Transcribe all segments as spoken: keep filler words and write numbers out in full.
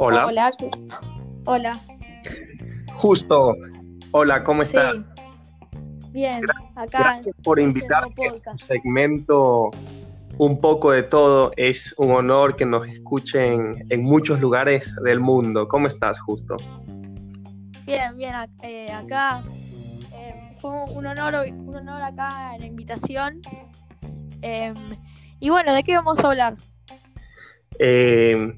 Hola. Hola. Hola. Justo. Hola, ¿cómo estás? Sí. Bien, gracias, acá. Gracias por invitarme a este segmento Un Poco de Todo. Es un honor que nos escuchen en muchos lugares del mundo. ¿Cómo estás, Justo? Bien, bien, eh, acá. Eh, fue un honor, un honor acá la invitación. Eh, y bueno, ¿de qué vamos a hablar? Eh,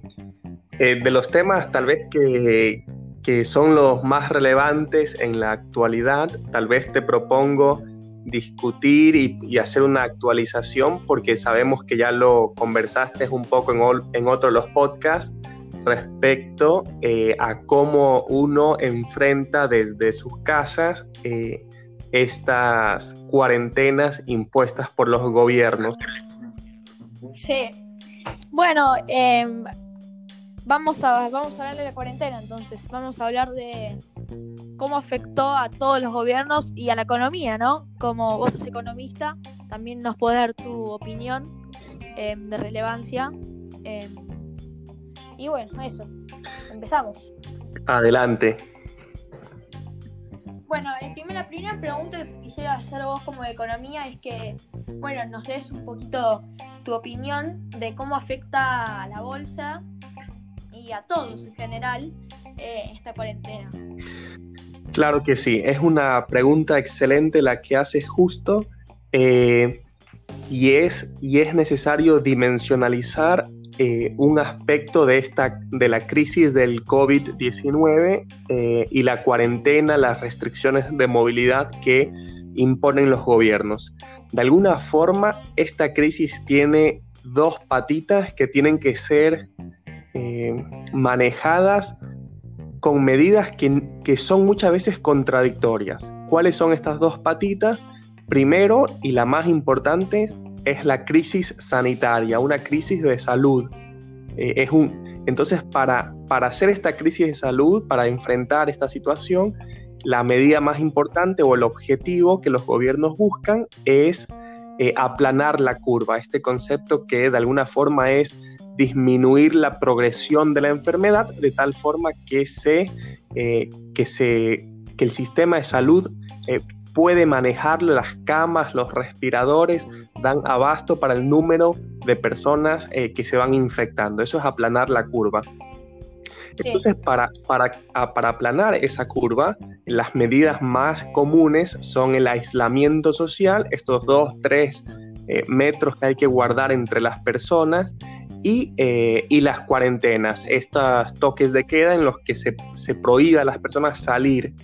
eh, de los temas tal vez que, que son los más relevantes en la actualidad. Tal vez te propongo discutir y, y hacer una actualización, porque sabemos que ya lo conversaste un poco en, ol, en otro de los podcasts respecto eh, a cómo uno enfrenta desde sus casas eh, estas cuarentenas impuestas por los gobiernos. Sí. Bueno, eh, vamos a, vamos a hablar de la cuarentena, entonces. Vamos a hablar de cómo afectó a todos los gobiernos y a la economía, ¿no? Como vos sos economista, también nos podés dar tu opinión eh, de relevancia. Eh, y bueno, eso. Empezamos. Adelante. Bueno, el primer, la primera pregunta que quisiera hacer vos como de economía es que, bueno, nos des un poquito tu opinión de cómo afecta a la bolsa y a todos en general eh, esta cuarentena. Claro que sí, es una pregunta excelente la que haces, Justo, eh, y, es, y es necesario dimensionalizar Eh, un aspecto de, esta, de la crisis del covid diecinueve eh, y la cuarentena, las restricciones de movilidad que imponen los gobiernos. De alguna forma, esta crisis tiene dos patitas que tienen que ser eh, manejadas con medidas que, que son muchas veces contradictorias. ¿Cuáles son estas dos patitas? Primero, y la más importante, es es la crisis sanitaria, una crisis de salud. Eh, es un, entonces, para, para hacer esta crisis de salud, para enfrentar esta situación, la medida más importante o el objetivo que los gobiernos buscan es eh, aplanar la curva, este concepto que de alguna forma es disminuir la progresión de la enfermedad de tal forma que, se, eh, que, se, que el sistema de salud eh, puede manejar las camas, los respiradores, dan abasto para el número de personas eh, que se van infectando. Eso es aplanar la curva. Entonces, sí. para, para, para aplanar esa curva, las medidas más comunes son el aislamiento social, estos dos, tres eh, metros que hay que guardar entre las personas, y, eh, y las cuarentenas, estos toques de queda en los que se, se prohíbe a las personas salir.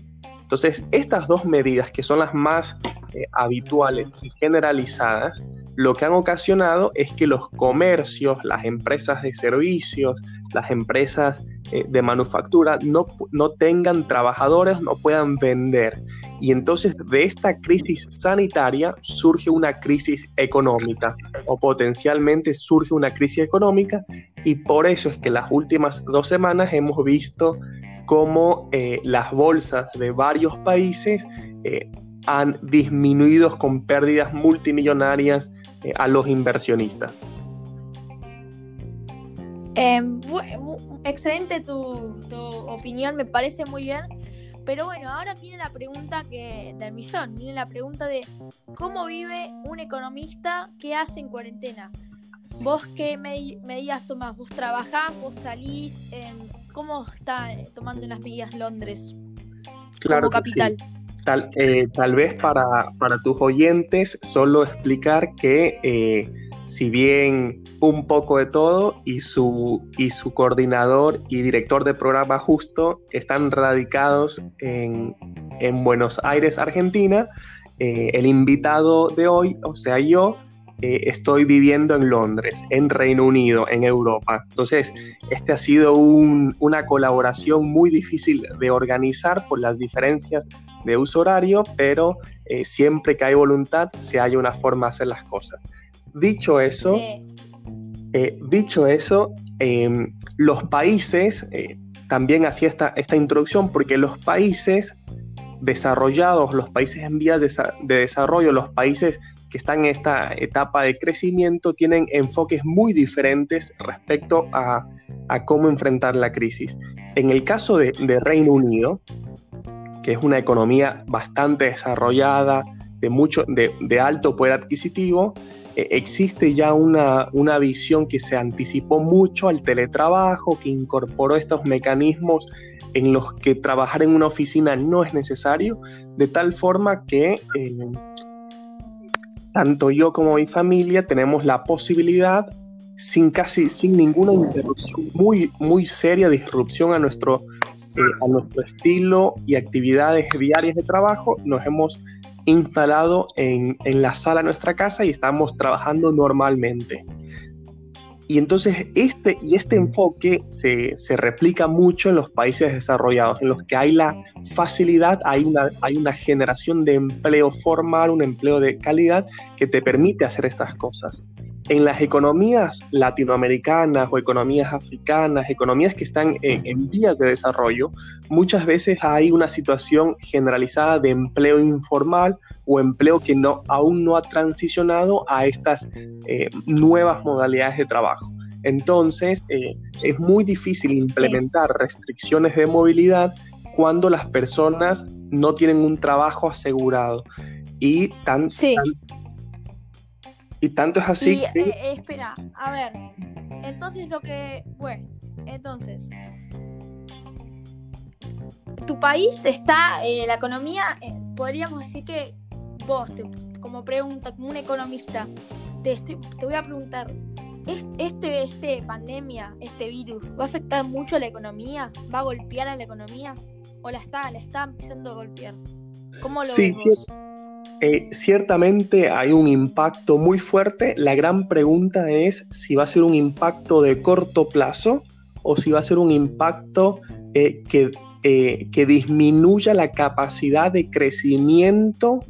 Entonces, estas dos medidas, que son las más eh, habituales y generalizadas, lo que han ocasionado es que los comercios, las empresas de servicios, las empresas eh, de manufactura no, no tengan trabajadores, no puedan vender. Y entonces, de esta crisis sanitaria surge una crisis económica, o potencialmente surge una crisis económica, y por eso es que las últimas dos semanas hemos visto cómo eh, las bolsas de varios países eh, han disminuido con pérdidas multimillonarias eh, a los inversionistas. Eh, bu- excelente tu, tu opinión, me parece muy bien. Pero bueno, ahora viene la pregunta que, del millón, viene la pregunta de ¿cómo vive un economista que hace en cuarentena? ¿Vos qué med- medidas tomás? ¿Vos trabajás? ¿Vos salís? Eh, ¿Cómo está tomando unas medidas Londres claro como capital? Sí. Tal, eh, tal vez para, para tus oyentes solo explicar que eh, si bien Un Poco de Todo y su, y su coordinador y director de programa Justo están radicados en, en Buenos Aires, Argentina, eh, el invitado de hoy, o sea yo, Eh, estoy viviendo en Londres, en Reino Unido, en Europa. Entonces, este ha sido un, una colaboración muy difícil de organizar por las diferencias de uso horario, pero eh, siempre que hay voluntad, se halla una forma de hacer las cosas. Dicho eso, sí. eh, dicho eso eh, los países, eh, también hacía esta, esta introducción, porque los países desarrollados, los países en vías de, de desarrollo, los países que están en esta etapa de crecimiento, tienen enfoques muy diferentes respecto a, a cómo enfrentar la crisis. En el caso de, de Reino Unido, que es una economía bastante desarrollada, de, mucho, de, de alto poder adquisitivo, eh, existe ya una, una visión que se anticipó mucho al teletrabajo, que incorporó estos mecanismos en los que trabajar en una oficina no es necesario, de tal forma que eh, tanto yo como mi familia tenemos la posibilidad, sin casi sin ninguna interrupción muy, muy seria, disrupción a nuestro, eh, a nuestro estilo y actividades diarias de trabajo, nos hemos instalado en, en la sala de nuestra casa y estamos trabajando normalmente. Y entonces este, y este enfoque se, se replica mucho en los países desarrollados, en los que hay la facilidad, hay una, hay una generación de empleo formal, un empleo de calidad que te permite hacer estas cosas. En las economías latinoamericanas o economías africanas, economías que están en, en vías de desarrollo, muchas veces hay una situación generalizada de empleo informal o empleo que no, aún no ha transicionado a estas eh, nuevas modalidades de trabajo. Entonces, eh, es muy difícil implementar restricciones de movilidad cuando las personas no tienen un trabajo asegurado. Y tan... Sí. tan Y tanto es así. Y, que... eh, espera, a ver. Entonces lo que, bueno, entonces tu país está, eh, la economía, eh, podríamos decir que vos, te, como pregunta, como un economista, te, estoy, te voy a preguntar, este, este pandemia, este virus, ¿va a afectar mucho a la economía? ¿Va a golpear a la economía? ¿O la está, la está empezando a golpear? ¿Cómo lo sí, ves vos? Sí. Eh, ciertamente hay un impacto muy fuerte. La gran pregunta es si va a ser un impacto de corto plazo o si va a ser un impacto eh, que, eh, que disminuya la capacidad de crecimiento,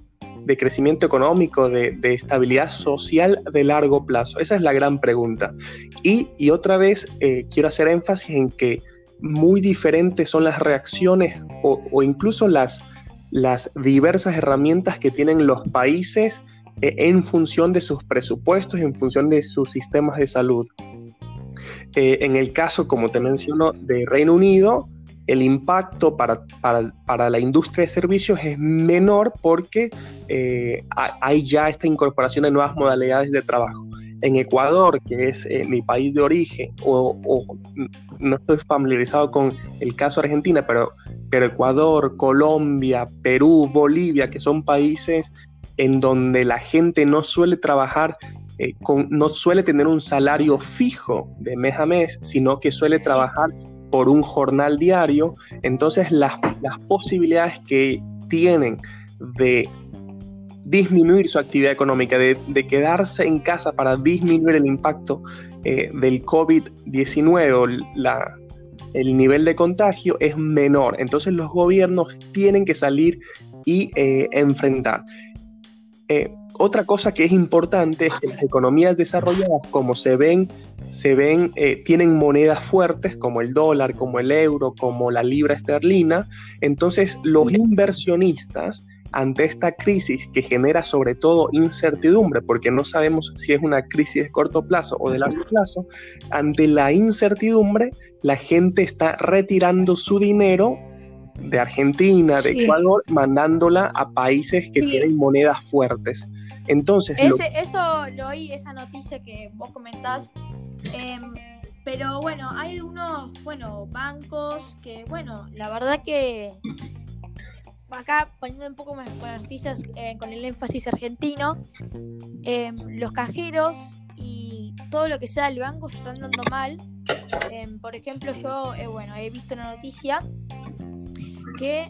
de crecimiento económico, de, de estabilidad social de largo plazo. Esa es la gran pregunta. Y, y otra vez eh, quiero hacer énfasis en que muy diferentes son las reacciones o, o incluso las las diversas herramientas que tienen los países eh, en función de sus presupuestos, en función de sus sistemas de salud. Eh, en el caso, como te menciono, de Reino Unido, el impacto para, para, para la industria de servicios es menor porque eh, hay ya esta incorporación de nuevas modalidades de trabajo. En Ecuador, que es eh, mi país de origen, o, o no estoy familiarizado con el caso de Argentina, pero, pero Ecuador, Colombia, Perú, Bolivia, que son países en donde la gente no suele trabajar, eh, con, no suele tener un salario fijo de mes a mes, sino que suele trabajar por un jornal diario. Entonces las, las posibilidades que tienen de disminuir su actividad económica, de, de quedarse en casa para disminuir el impacto eh, del covid diecinueve o la, el nivel de contagio es menor. Entonces los gobiernos tienen que salir y eh, enfrentar. Eh, otra cosa que es importante es que las economías desarrolladas, como se ven, se ven eh, tienen monedas fuertes como el dólar, como el euro, como la libra esterlina. Entonces los inversionistas, ante esta crisis que genera sobre todo incertidumbre, porque no sabemos si es una crisis de corto plazo o de largo plazo, ante la incertidumbre la gente está retirando su dinero de Argentina, de sí. Ecuador, mandándola a países que sí. tienen monedas fuertes. Entonces Ese, lo... Eso lo oí, esa noticia que vos comentás, eh, pero bueno, hay algunos bueno, bancos que, bueno, la verdad que... Acá poniendo un poco más con las noticias, eh, con el énfasis argentino, eh, los cajeros y todo lo que sea el banco están dando mal. Eh, por ejemplo, yo eh, bueno he visto una noticia que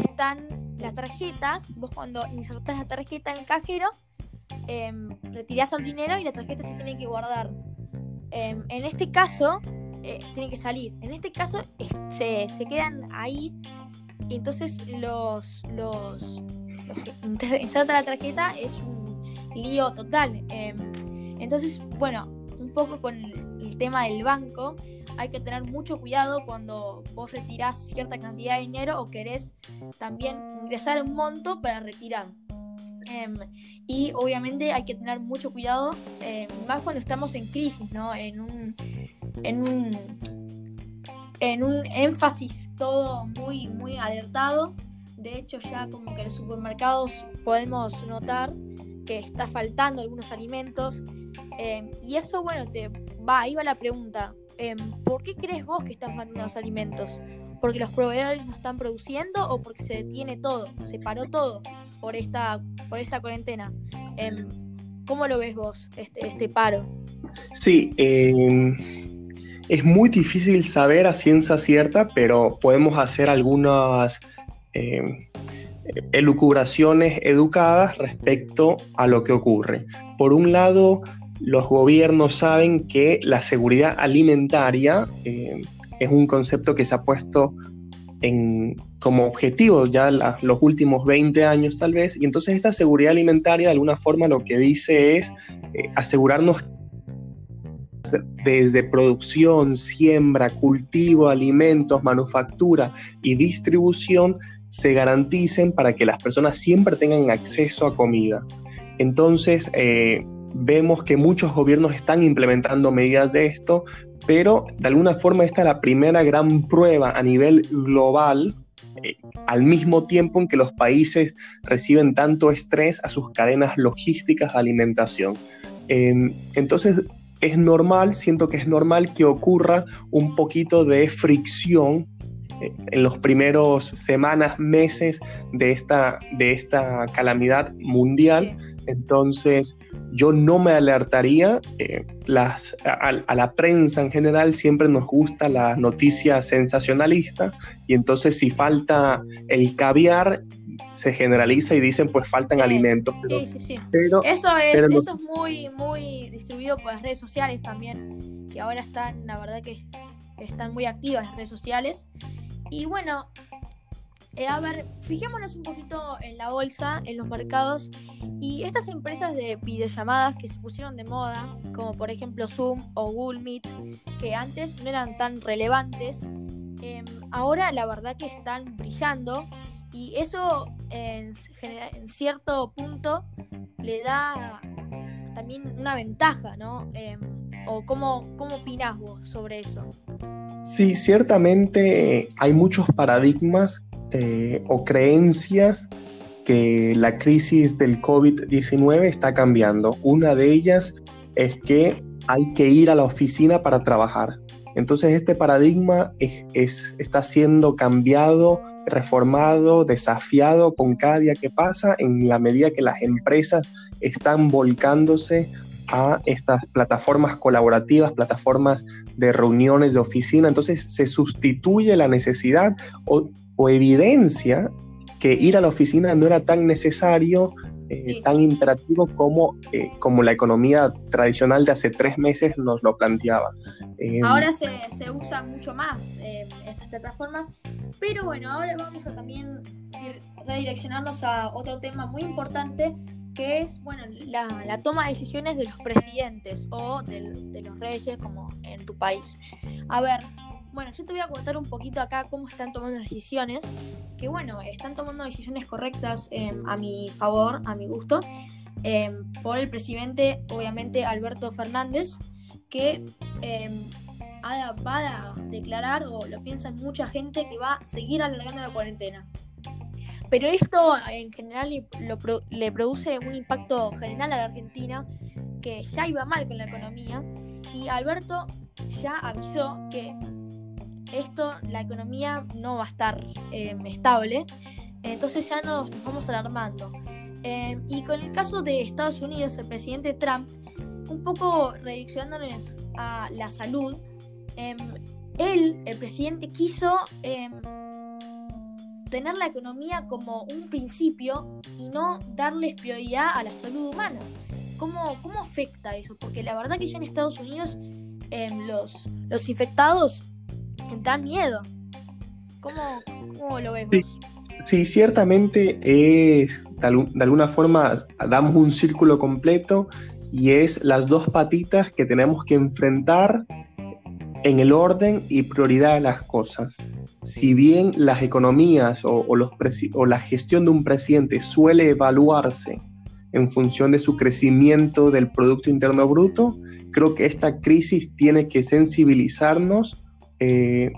están las tarjetas. Vos cuando insertás la tarjeta en el cajero, eh, retirás el dinero y la tarjeta se tiene que guardar. Eh, en este caso, eh, tiene que salir. En este caso eh, se, se quedan ahí. Y entonces los, los, los que insertan la tarjeta es un lío total. Eh, entonces, bueno, un poco con el tema del banco, hay que tener mucho cuidado cuando vos retirás cierta cantidad de dinero o querés también ingresar un monto para retirar. Um, y obviamente hay que tener mucho cuidado, eh, más cuando estamos en crisis, ¿no? En un, en un, en un énfasis todo muy, muy alertado. De hecho, ya como que en los supermercados podemos notar que está faltando algunos alimentos. Eh, y eso, bueno, te va, ahí va la pregunta. Eh, ¿Por qué crees vos que están faltando los alimentos? ¿Porque los proveedores no están produciendo o porque se detiene todo, se paró todo por esta, por esta cuarentena? Eh, ¿Cómo lo ves vos, este, este paro? Sí, eh, es muy difícil saber a ciencia cierta, pero podemos hacer algunas eh, elucubraciones educadas respecto a lo que ocurre. Por un lado, los gobiernos saben que la seguridad alimentaria eh, es un concepto que se ha puesto en, como objetivo ya la, los últimos veinte años tal vez, y entonces esta seguridad alimentaria de alguna forma lo que dice es eh, asegurarnos desde producción, siembra, cultivo, alimentos, manufactura y distribución se garanticen para que las personas siempre tengan acceso a comida. Entonces eh, vemos que muchos gobiernos están implementando medidas de esto, pero de alguna forma esta es la primera gran prueba a nivel global, eh, al mismo tiempo en que los países reciben tanto estrés a sus cadenas logísticas de alimentación. Eh, entonces es normal, siento que es normal que ocurra un poquito de fricción eh, en los primeros semanas, meses de esta, de esta calamidad mundial. Entonces yo no me alertaría, eh, las, a, a la prensa en general siempre nos gusta la noticia sensacionalista, y entonces si falta el caviar se generaliza y dicen pues faltan sí, alimentos. Pero, sí, sí, sí. Pero, eso es, pero eso no... es muy, muy distribuido por las redes sociales también, que ahora están, la verdad que están muy activas las redes sociales. Y bueno, Eh, a ver, fijémonos un poquito en la bolsa, en los mercados y estas empresas de videollamadas que se pusieron de moda, como por ejemplo Zoom o Google Meet, que antes no eran tan relevantes, eh, ahora la verdad que están brillando, y eso eh, en cierto punto le da también una ventaja, ¿no? Eh, ¿O cómo, cómo opinás vos sobre eso? Sí, ciertamente hay muchos paradigmas Eh, o creencias que la crisis del covid diecinueve está cambiando. Una de ellas es que hay que ir a la oficina para trabajar. Entonces este paradigma es, es, está siendo cambiado, reformado, desafiado con cada día que pasa, en la medida que las empresas están volcándose a estas plataformas colaborativas, plataformas de reuniones de oficina. Entonces se sustituye la necesidad o o evidencia que ir a la oficina no era tan necesario, eh, sí. tan imperativo como, eh, como la economía tradicional de hace tres meses nos lo planteaba. Eh, ahora se, se usa mucho más eh, estas plataformas, pero bueno, ahora vamos a también redireccionarnos a otro tema muy importante, que es bueno la, la toma de decisiones de los presidentes o de, de los reyes, como en tu país. A ver, bueno, yo te voy a contar un poquito acá cómo están tomando las decisiones, que bueno, están tomando decisiones correctas eh, a mi favor, a mi gusto, eh, por el presidente, obviamente, Alberto Fernández, que eh, va a declarar, o lo piensa mucha gente, que va a seguir alargando la cuarentena. Pero esto en general le, lo, le produce un impacto general a la Argentina, que ya iba mal con la economía, y Alberto ya avisó que esto, la economía no va a estar eh, estable, entonces ya nos, nos vamos alarmando. Eh, y con el caso de Estados Unidos, el presidente Trump, un poco redireccionándonos a la salud, eh, él, el presidente, quiso eh, tener la economía como un principio y no darles prioridad a la salud humana. ¿Cómo, cómo afecta eso? Porque la verdad que ya en Estados Unidos eh, los, los infectados dan miedo. ¿Cómo, cómo lo ves vos? Sí, sí, ciertamente es, de, de alguna forma damos un círculo completo, y es las dos patitas que tenemos que enfrentar en el orden y prioridad de las cosas. Si bien las economías o, o, los presi- o la gestión de un presidente suele evaluarse en función de su crecimiento del Producto Interno Bruto, creo que esta crisis tiene que sensibilizarnos eh,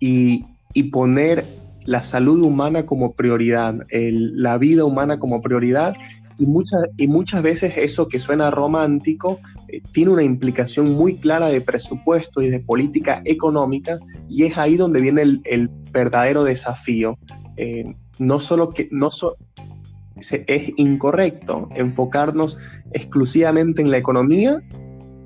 y, y poner la salud humana como prioridad, el, la vida humana como prioridad, y muchas, y muchas veces eso que suena romántico eh, tiene una implicación muy clara de presupuesto y de política económica, y es ahí donde viene el, el verdadero desafío. Eh, no solo que... No so- Es incorrecto enfocarnos exclusivamente en la economía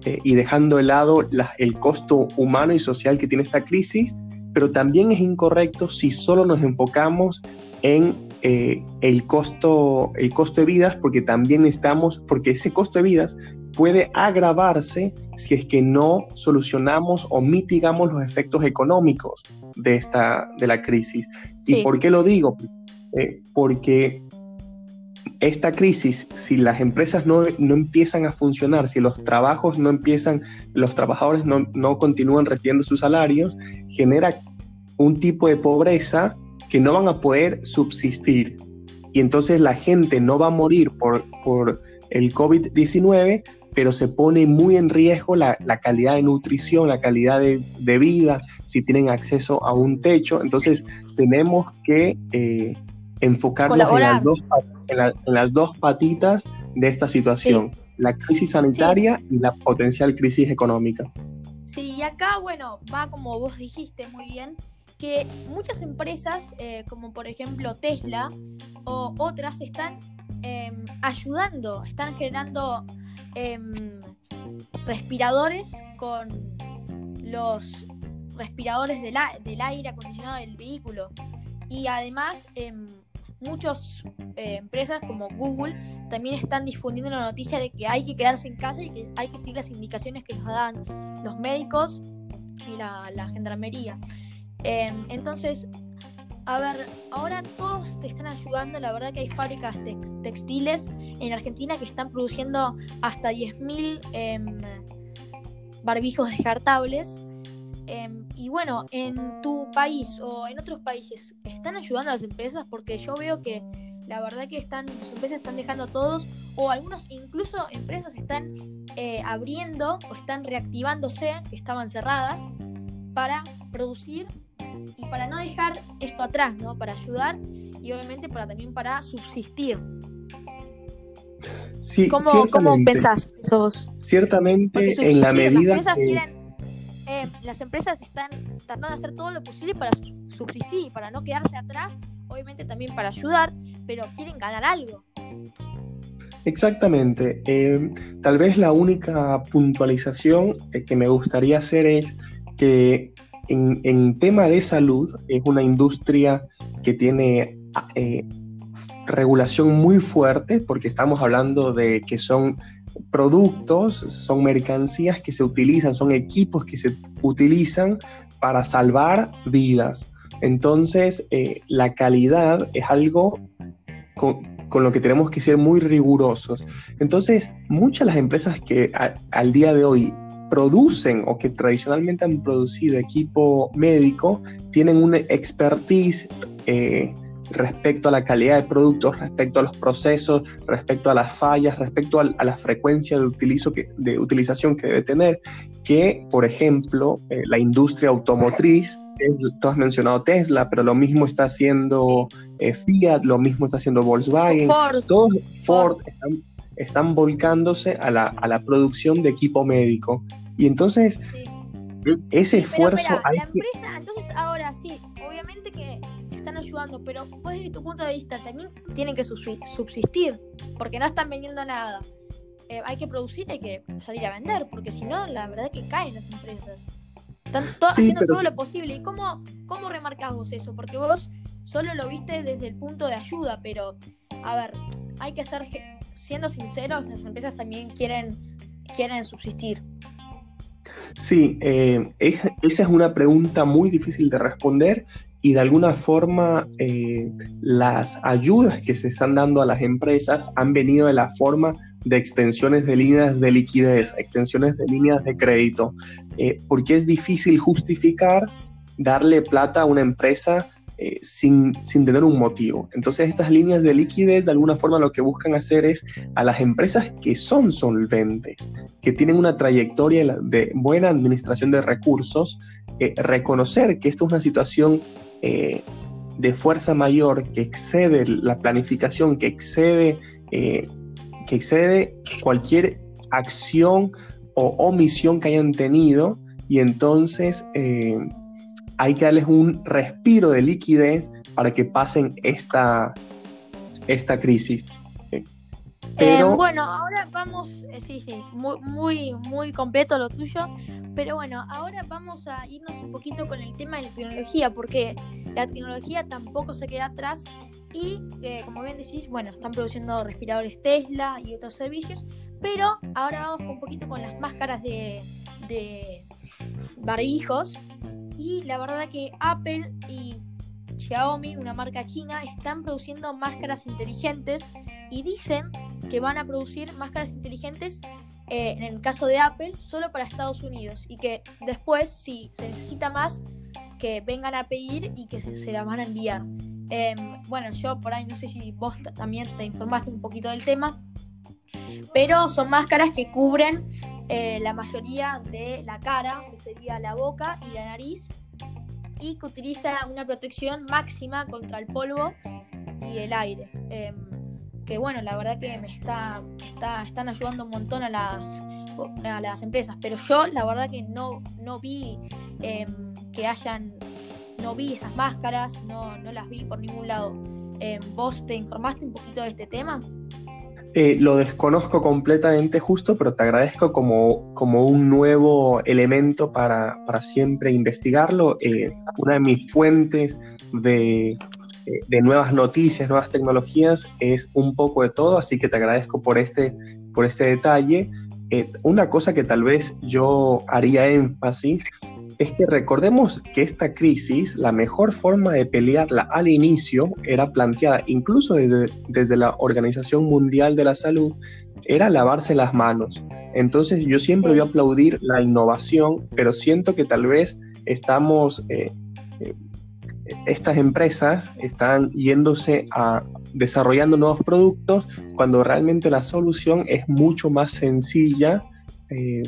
eh, y dejando de lado la, el costo humano y social que tiene esta crisis, pero también es incorrecto si solo nos enfocamos en eh, el, costo, el costo de vidas, porque también estamos, porque ese costo de vidas puede agravarse si es que no solucionamos o mitigamos los efectos económicos de, esta, de la crisis. Sí. ¿Y por qué lo digo? Eh, porque... Esta crisis, si las empresas no, no empiezan a funcionar, si los trabajos no empiezan, los trabajadores no, no continúan recibiendo sus salarios, genera un tipo de pobreza que no van a poder subsistir. Y entonces la gente no va a morir por, por el covid diecinueve, pero se pone muy en riesgo la, la calidad de nutrición, la calidad de, de vida, si tienen acceso a un techo. Entonces tenemos que... Eh, enfocarnos en las, dos, en, la, en las dos patitas de esta situación, sí. La crisis sanitaria, sí, y la potencial crisis económica. Sí, y acá, bueno, va como vos dijiste muy bien, que muchas empresas, eh, como por ejemplo Tesla o otras, están eh, ayudando, están generando eh, respiradores con los respiradores del, del aire acondicionado del vehículo. Y además, eh, muchas eh, empresas como Google también están difundiendo la noticia de que hay que quedarse en casa y que hay que seguir las indicaciones que nos dan los médicos y la, la gendarmería. Eh, entonces, a ver, ahora todos te están ayudando. La verdad que hay fábricas tex- textiles en Argentina que están produciendo hasta diez mil eh, barbijos descartables. Eh, y bueno, en tu país o en otros países, ¿están ayudando a las empresas? Porque yo veo que la verdad que están, las empresas están dejando todos, o algunos incluso empresas están eh, abriendo o están reactivándose, que estaban cerradas, para producir y para no dejar esto atrás, ¿no? Para ayudar y obviamente para también para subsistir. Sí, ¿Cómo, ¿cómo pensás eso? Ciertamente, en la medida las que... Quieren, Eh, las empresas están tratando de hacer todo lo posible para subsistir y para no quedarse atrás, obviamente también para ayudar, pero quieren ganar algo. Exactamente. Eh, tal vez la única puntualización eh, que me gustaría hacer es que en, en tema de salud es una industria que tiene eh, regulación muy fuerte, porque estamos hablando de que son... productos, son mercancías que se utilizan, son equipos que se utilizan para salvar vidas. Entonces, eh, la calidad es algo con, con lo que tenemos que ser muy rigurosos. Entonces, muchas de las empresas que a, al día de hoy producen o que tradicionalmente han producido equipo médico, tienen una expertise eh, respecto a la calidad de productos, respecto a los procesos, respecto a las fallas, respecto a, a la frecuencia de, utilizo que, de utilización que debe tener, que, por ejemplo, eh, la industria automotriz, eh, tú has mencionado Tesla, pero lo mismo está haciendo eh, Fiat, lo mismo está haciendo Volkswagen, Ford, todos Ford, Ford están, están volcándose a la, a la producción de equipo médico. Y entonces, sí, ese sí, pero, esfuerzo... Pero, hay la que... empresa, entonces ahora sí, obviamente que... están ayudando, pero vos desde tu punto de vista también tienen que subsistir, porque no están vendiendo nada. Eh, hay que producir, hay que salir a vender, porque si no, la verdad es que caen las empresas. Están to- sí, haciendo pero... todo lo posible. ¿Y cómo, cómo remarcás vos eso? Porque vos solo lo viste desde el punto de ayuda, pero a ver, hay que ser, siendo sinceros, las empresas también quieren, quieren subsistir. Sí, eh, es, esa es una pregunta muy difícil de responder. y de alguna forma eh, las ayudas que se están dando a las empresas han venido de la forma de extensiones de líneas de liquidez, extensiones de líneas de crédito, eh, porque es difícil justificar darle plata a una empresa eh, sin, sin tener un motivo. Entonces estas líneas de liquidez de alguna forma lo que buscan hacer es a las empresas que son solventes, que tienen una trayectoria de buena administración de recursos, eh, reconocer que esto es una situación Eh, de fuerza mayor que excede la planificación, que excede, eh, que excede cualquier acción o omisión que hayan tenido, y entonces eh, hay que darles un respiro de liquidez para que pasen esta, esta crisis. Pero... Eh, bueno, ahora vamos, eh, sí, sí, muy, muy, muy completo lo tuyo, pero bueno, ahora vamos a irnos un poquito con el tema de la tecnología, porque la tecnología tampoco se queda atrás y, eh, como bien decís, bueno, están produciendo respiradores Tesla y otros servicios, pero ahora vamos un poquito con las máscaras de, de barbijos, y la verdad que Apple y Xiaomi, una marca china, están produciendo máscaras inteligentes y dicen que van a producir máscaras inteligentes, eh, en el caso de Apple, solo para Estados Unidos, y que después, si se necesita más, que vengan a pedir y que se, se las van a enviar. Eh, bueno, yo por ahí no sé si vos t- también te informaste un poquito del tema, pero son máscaras que cubren eh, la mayoría de la cara, que sería la boca y la nariz, y que utiliza una protección máxima contra el polvo y el aire. Eh, que bueno, la verdad que me está, está están ayudando un montón a las, a las empresas, pero yo la verdad que no, no vi eh, que hayan, no vi esas máscaras, no, no las vi por ningún lado. Eh, ¿vos te informaste un poquito de este tema? Eh, lo desconozco completamente, justo, pero te agradezco como, como un nuevo elemento para, para siempre investigarlo. Eh, una de mis fuentes de... de nuevas noticias, nuevas tecnologías, es Un Poco de Todo, así que te agradezco por este, por este detalle. Eh, una cosa que tal vez yo haría énfasis es que recordemos que esta crisis, la mejor forma de pelearla al inicio, era planteada incluso desde, desde la Organización Mundial de la Salud, era lavarse las manos. Entonces yo siempre voy a aplaudir la innovación, pero siento que tal vez estamos... Eh, eh, Estas empresas están yéndose a desarrollando nuevos productos cuando realmente la solución es mucho más sencilla eh,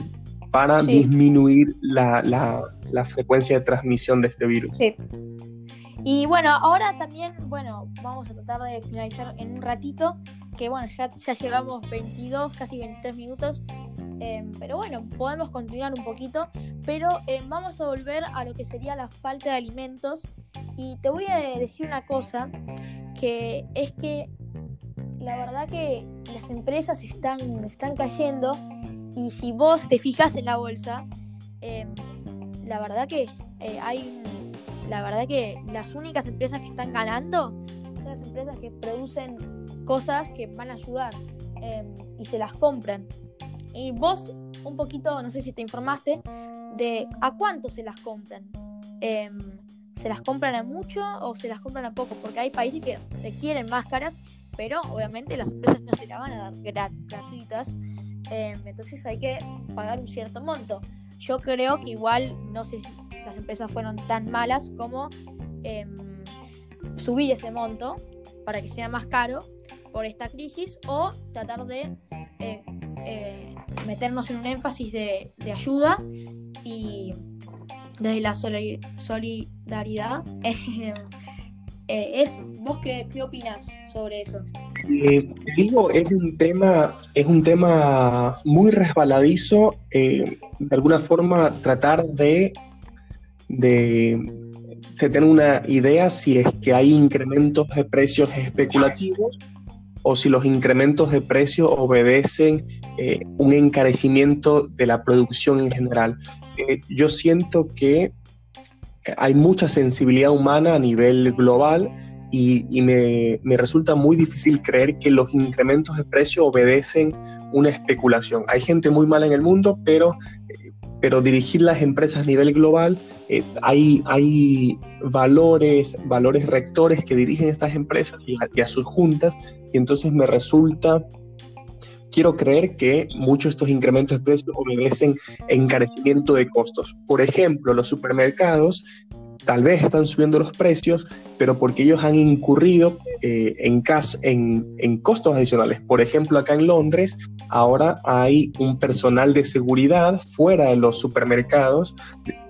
para sí. disminuir la, la, la frecuencia de transmisión de este virus. Sí. Y bueno, ahora también, bueno, vamos a tratar de finalizar en un ratito, que bueno, ya, ya llevamos veintidós, casi veintitrés minutos. Eh, pero bueno, podemos continuar un poquito, pero eh, vamos a volver a lo que sería la falta de alimentos, y te voy a decir una cosa, que es que la verdad que las empresas están, están cayendo, y si vos te fijas en la bolsa, eh, la verdad que eh, hay la verdad que las únicas empresas que están ganando son las empresas que producen cosas que van a ayudar, eh, y se las compran. Y vos, un poquito, no sé si te informaste, de a cuánto se las compran. Eh, ¿Se las compran a mucho o se las compran a poco? Porque hay países que requieren máscaras, pero obviamente las empresas no se las van a dar grat- gratuitas. Eh, entonces hay que pagar un cierto monto. Yo creo que igual, no sé si las empresas fueron tan malas como eh, subir ese monto para que sea más caro por esta crisis, o tratar de... Eh, eh, meternos en un énfasis de, de ayuda y desde la soli- solidaridad. eh, eso. ¿Vos qué, qué opinás sobre eso? Eh, digo, es un tema, es un tema muy resbaladizo. Eh, de alguna forma, tratar de, de, de tener una idea si es que hay incrementos de precios especulativos, o si los incrementos de precios obedecen eh, un encarecimiento de la producción en general. Eh, yo siento que hay mucha sensibilidad humana a nivel global, y, y me, me resulta muy difícil creer que los incrementos de precios obedecen una especulación. Hay gente muy mala en el mundo, pero eh, pero dirigir las empresas a nivel global, eh, hay, hay valores, valores rectores que dirigen estas empresas y a, y a sus juntas, y entonces me resulta, quiero creer que muchos de estos incrementos de precios obedecen encarecimiento de costos. Por ejemplo, los supermercados tal vez están subiendo los precios, pero porque ellos han incurrido eh, en, caso, en, en costos adicionales. Por ejemplo, acá en Londres ahora hay un personal de seguridad fuera de los supermercados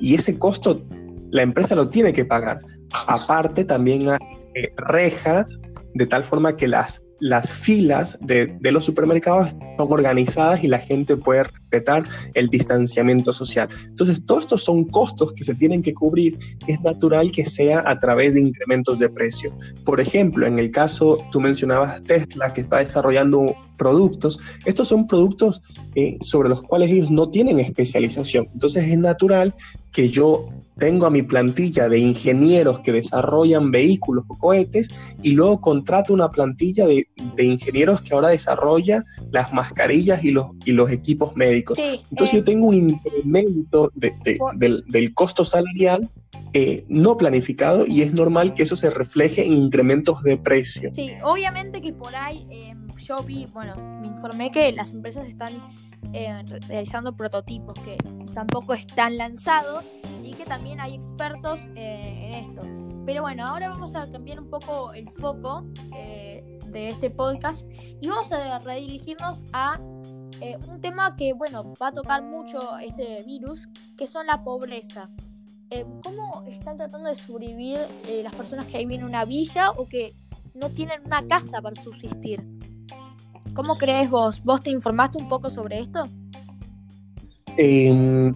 y ese costo la empresa lo tiene que pagar. Aparte también hay eh, rejas, de tal forma que las, las filas de, de los supermercados son organizadas y la gente puede respetar el distanciamiento social. Entonces, todos estos son costos que se tienen que cubrir. Es natural que sea a través de incrementos de precio. Por ejemplo, en el caso, tú mencionabas Tesla, que está desarrollando productos. Estos son productos eh, sobre los cuales ellos no tienen especialización. Entonces, es natural que yo tengo a mi plantilla de ingenieros que desarrollan vehículos o cohetes y luego contrato una plantilla de, de ingenieros que ahora desarrolla las mascarillas y los, y los equipos médicos. Sí, Entonces eh, yo tengo un incremento de, de, por... del, del costo salarial eh, no planificado y es normal que eso se refleje en incrementos de precio. Sí, obviamente que por ahí eh, yo vi, bueno, me informé que las empresas están eh, realizando prototipos que tampoco están lanzados y que también hay expertos eh, en esto. Pero bueno, ahora vamos a cambiar un poco el foco eh, de este podcast y vamos a redirigirnos a eh, un tema que, bueno, va a tocar mucho este virus, que son la pobreza. Eh, ¿Cómo están tratando de sobrevivir eh, las personas que viven en una villa o que no tienen una casa para subsistir? ¿Cómo crees vos? ¿Vos te informaste un poco sobre esto? Eh...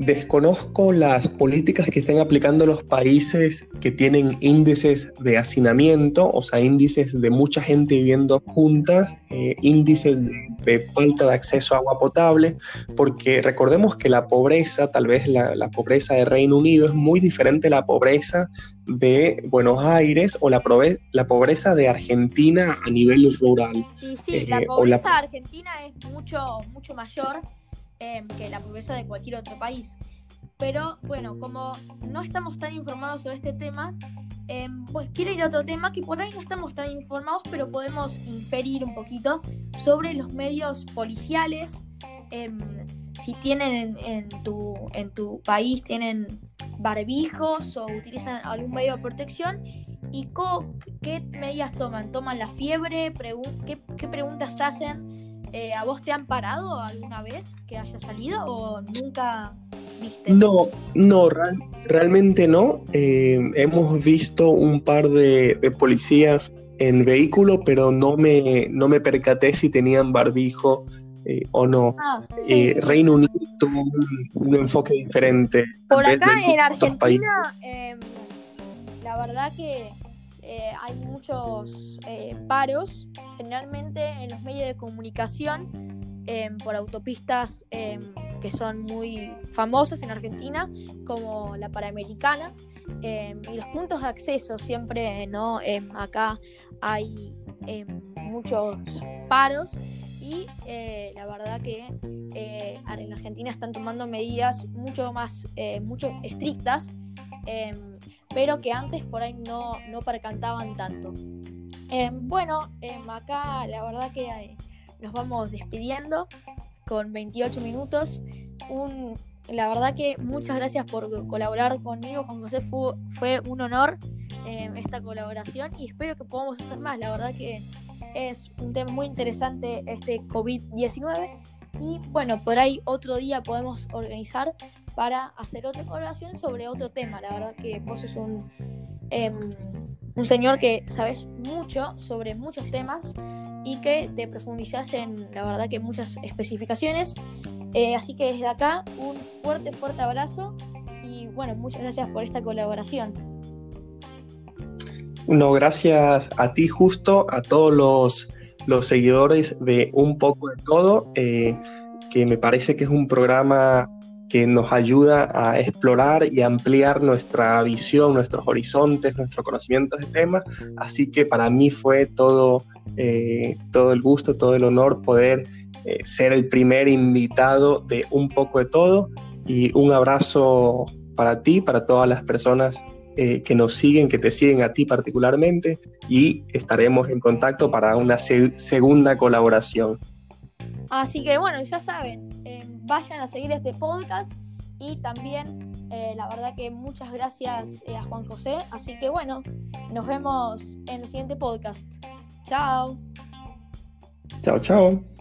Desconozco las políticas que están aplicando los países que tienen índices de hacinamiento, o sea, índices de mucha gente viviendo juntas, eh, índices de, de falta de acceso a agua potable, porque recordemos que la pobreza, tal vez la, la pobreza de Reino Unido es muy diferente a la pobreza de Buenos Aires o la, prove- la pobreza de Argentina a nivel rural. Sí, sí, eh, la pobreza la... argentina es mucho, mucho mayor Eh, que la pobreza de cualquier otro país. Pero bueno, como no estamos tan informados sobre este tema, eh, pues quiero ir a otro tema que por ahí no estamos tan informados, pero podemos inferir un poquito sobre los medios policiales. Eh, si tienen en, en, tu, en tu país tienen barbijos o utilizan algún medio de protección y co- qué medidas toman. ¿Toman la fiebre? Pregun- ¿Qué, qué preguntas hacen? Eh, ¿A vos te han parado alguna vez que haya salido o nunca viste? No, no, real, realmente no. Eh, hemos visto un par de, de policías en vehículo, pero no me, no me percaté si tenían barbijo eh, o no. Ah, sí, eh, sí. Reino Unido tuvo un, un enfoque diferente. Por acá en Argentina, eh, la verdad que Eh, hay muchos eh, paros, generalmente en los medios de comunicación, eh, por autopistas eh, que son muy famosas en Argentina, como la Panamericana, eh, y los puntos de acceso siempre, eh, ¿no? Eh, acá hay eh, muchos paros y eh, la verdad que eh, en Argentina están tomando medidas mucho más eh, mucho estrictas, eh, pero que antes por ahí no, no percantaban tanto. Eh, bueno, eh, acá la verdad que eh, nos vamos despidiendo con veintiocho minutos. Un, la verdad que muchas gracias por colaborar conmigo, Juan José. Fue, fue un honor eh, esta colaboración y espero que podamos hacer más. La verdad que es un tema muy interesante este covid diecinueve. Y bueno, por ahí otro día podemos organizar para hacer otra colaboración sobre otro tema. La verdad que vos sos un, eh, un señor que sabes mucho sobre muchos temas y que te profundizás en, la verdad, que muchas especificaciones. Eh, así que desde acá, un fuerte, fuerte abrazo y bueno, muchas gracias por esta colaboración. No, gracias a ti, justo, a todos los... los seguidores de Un Poco de Todo, eh, que me parece que es un programa que nos ayuda a explorar y ampliar nuestra visión, nuestros horizontes, nuestros conocimientos de temas. Así que para mí fue todo, eh, todo el gusto, todo el honor poder eh, ser el primer invitado de Un Poco de Todo. y un abrazo para ti, para todas las personas eh, que nos siguen, que te siguen a ti particularmente, y estaremos en contacto para una se- segunda colaboración. Así que bueno, ya saben, eh, vayan a seguir este podcast y también eh, la verdad que muchas gracias eh, a Juan José, así que bueno, nos vemos en el siguiente podcast. Chao. Chao, chao.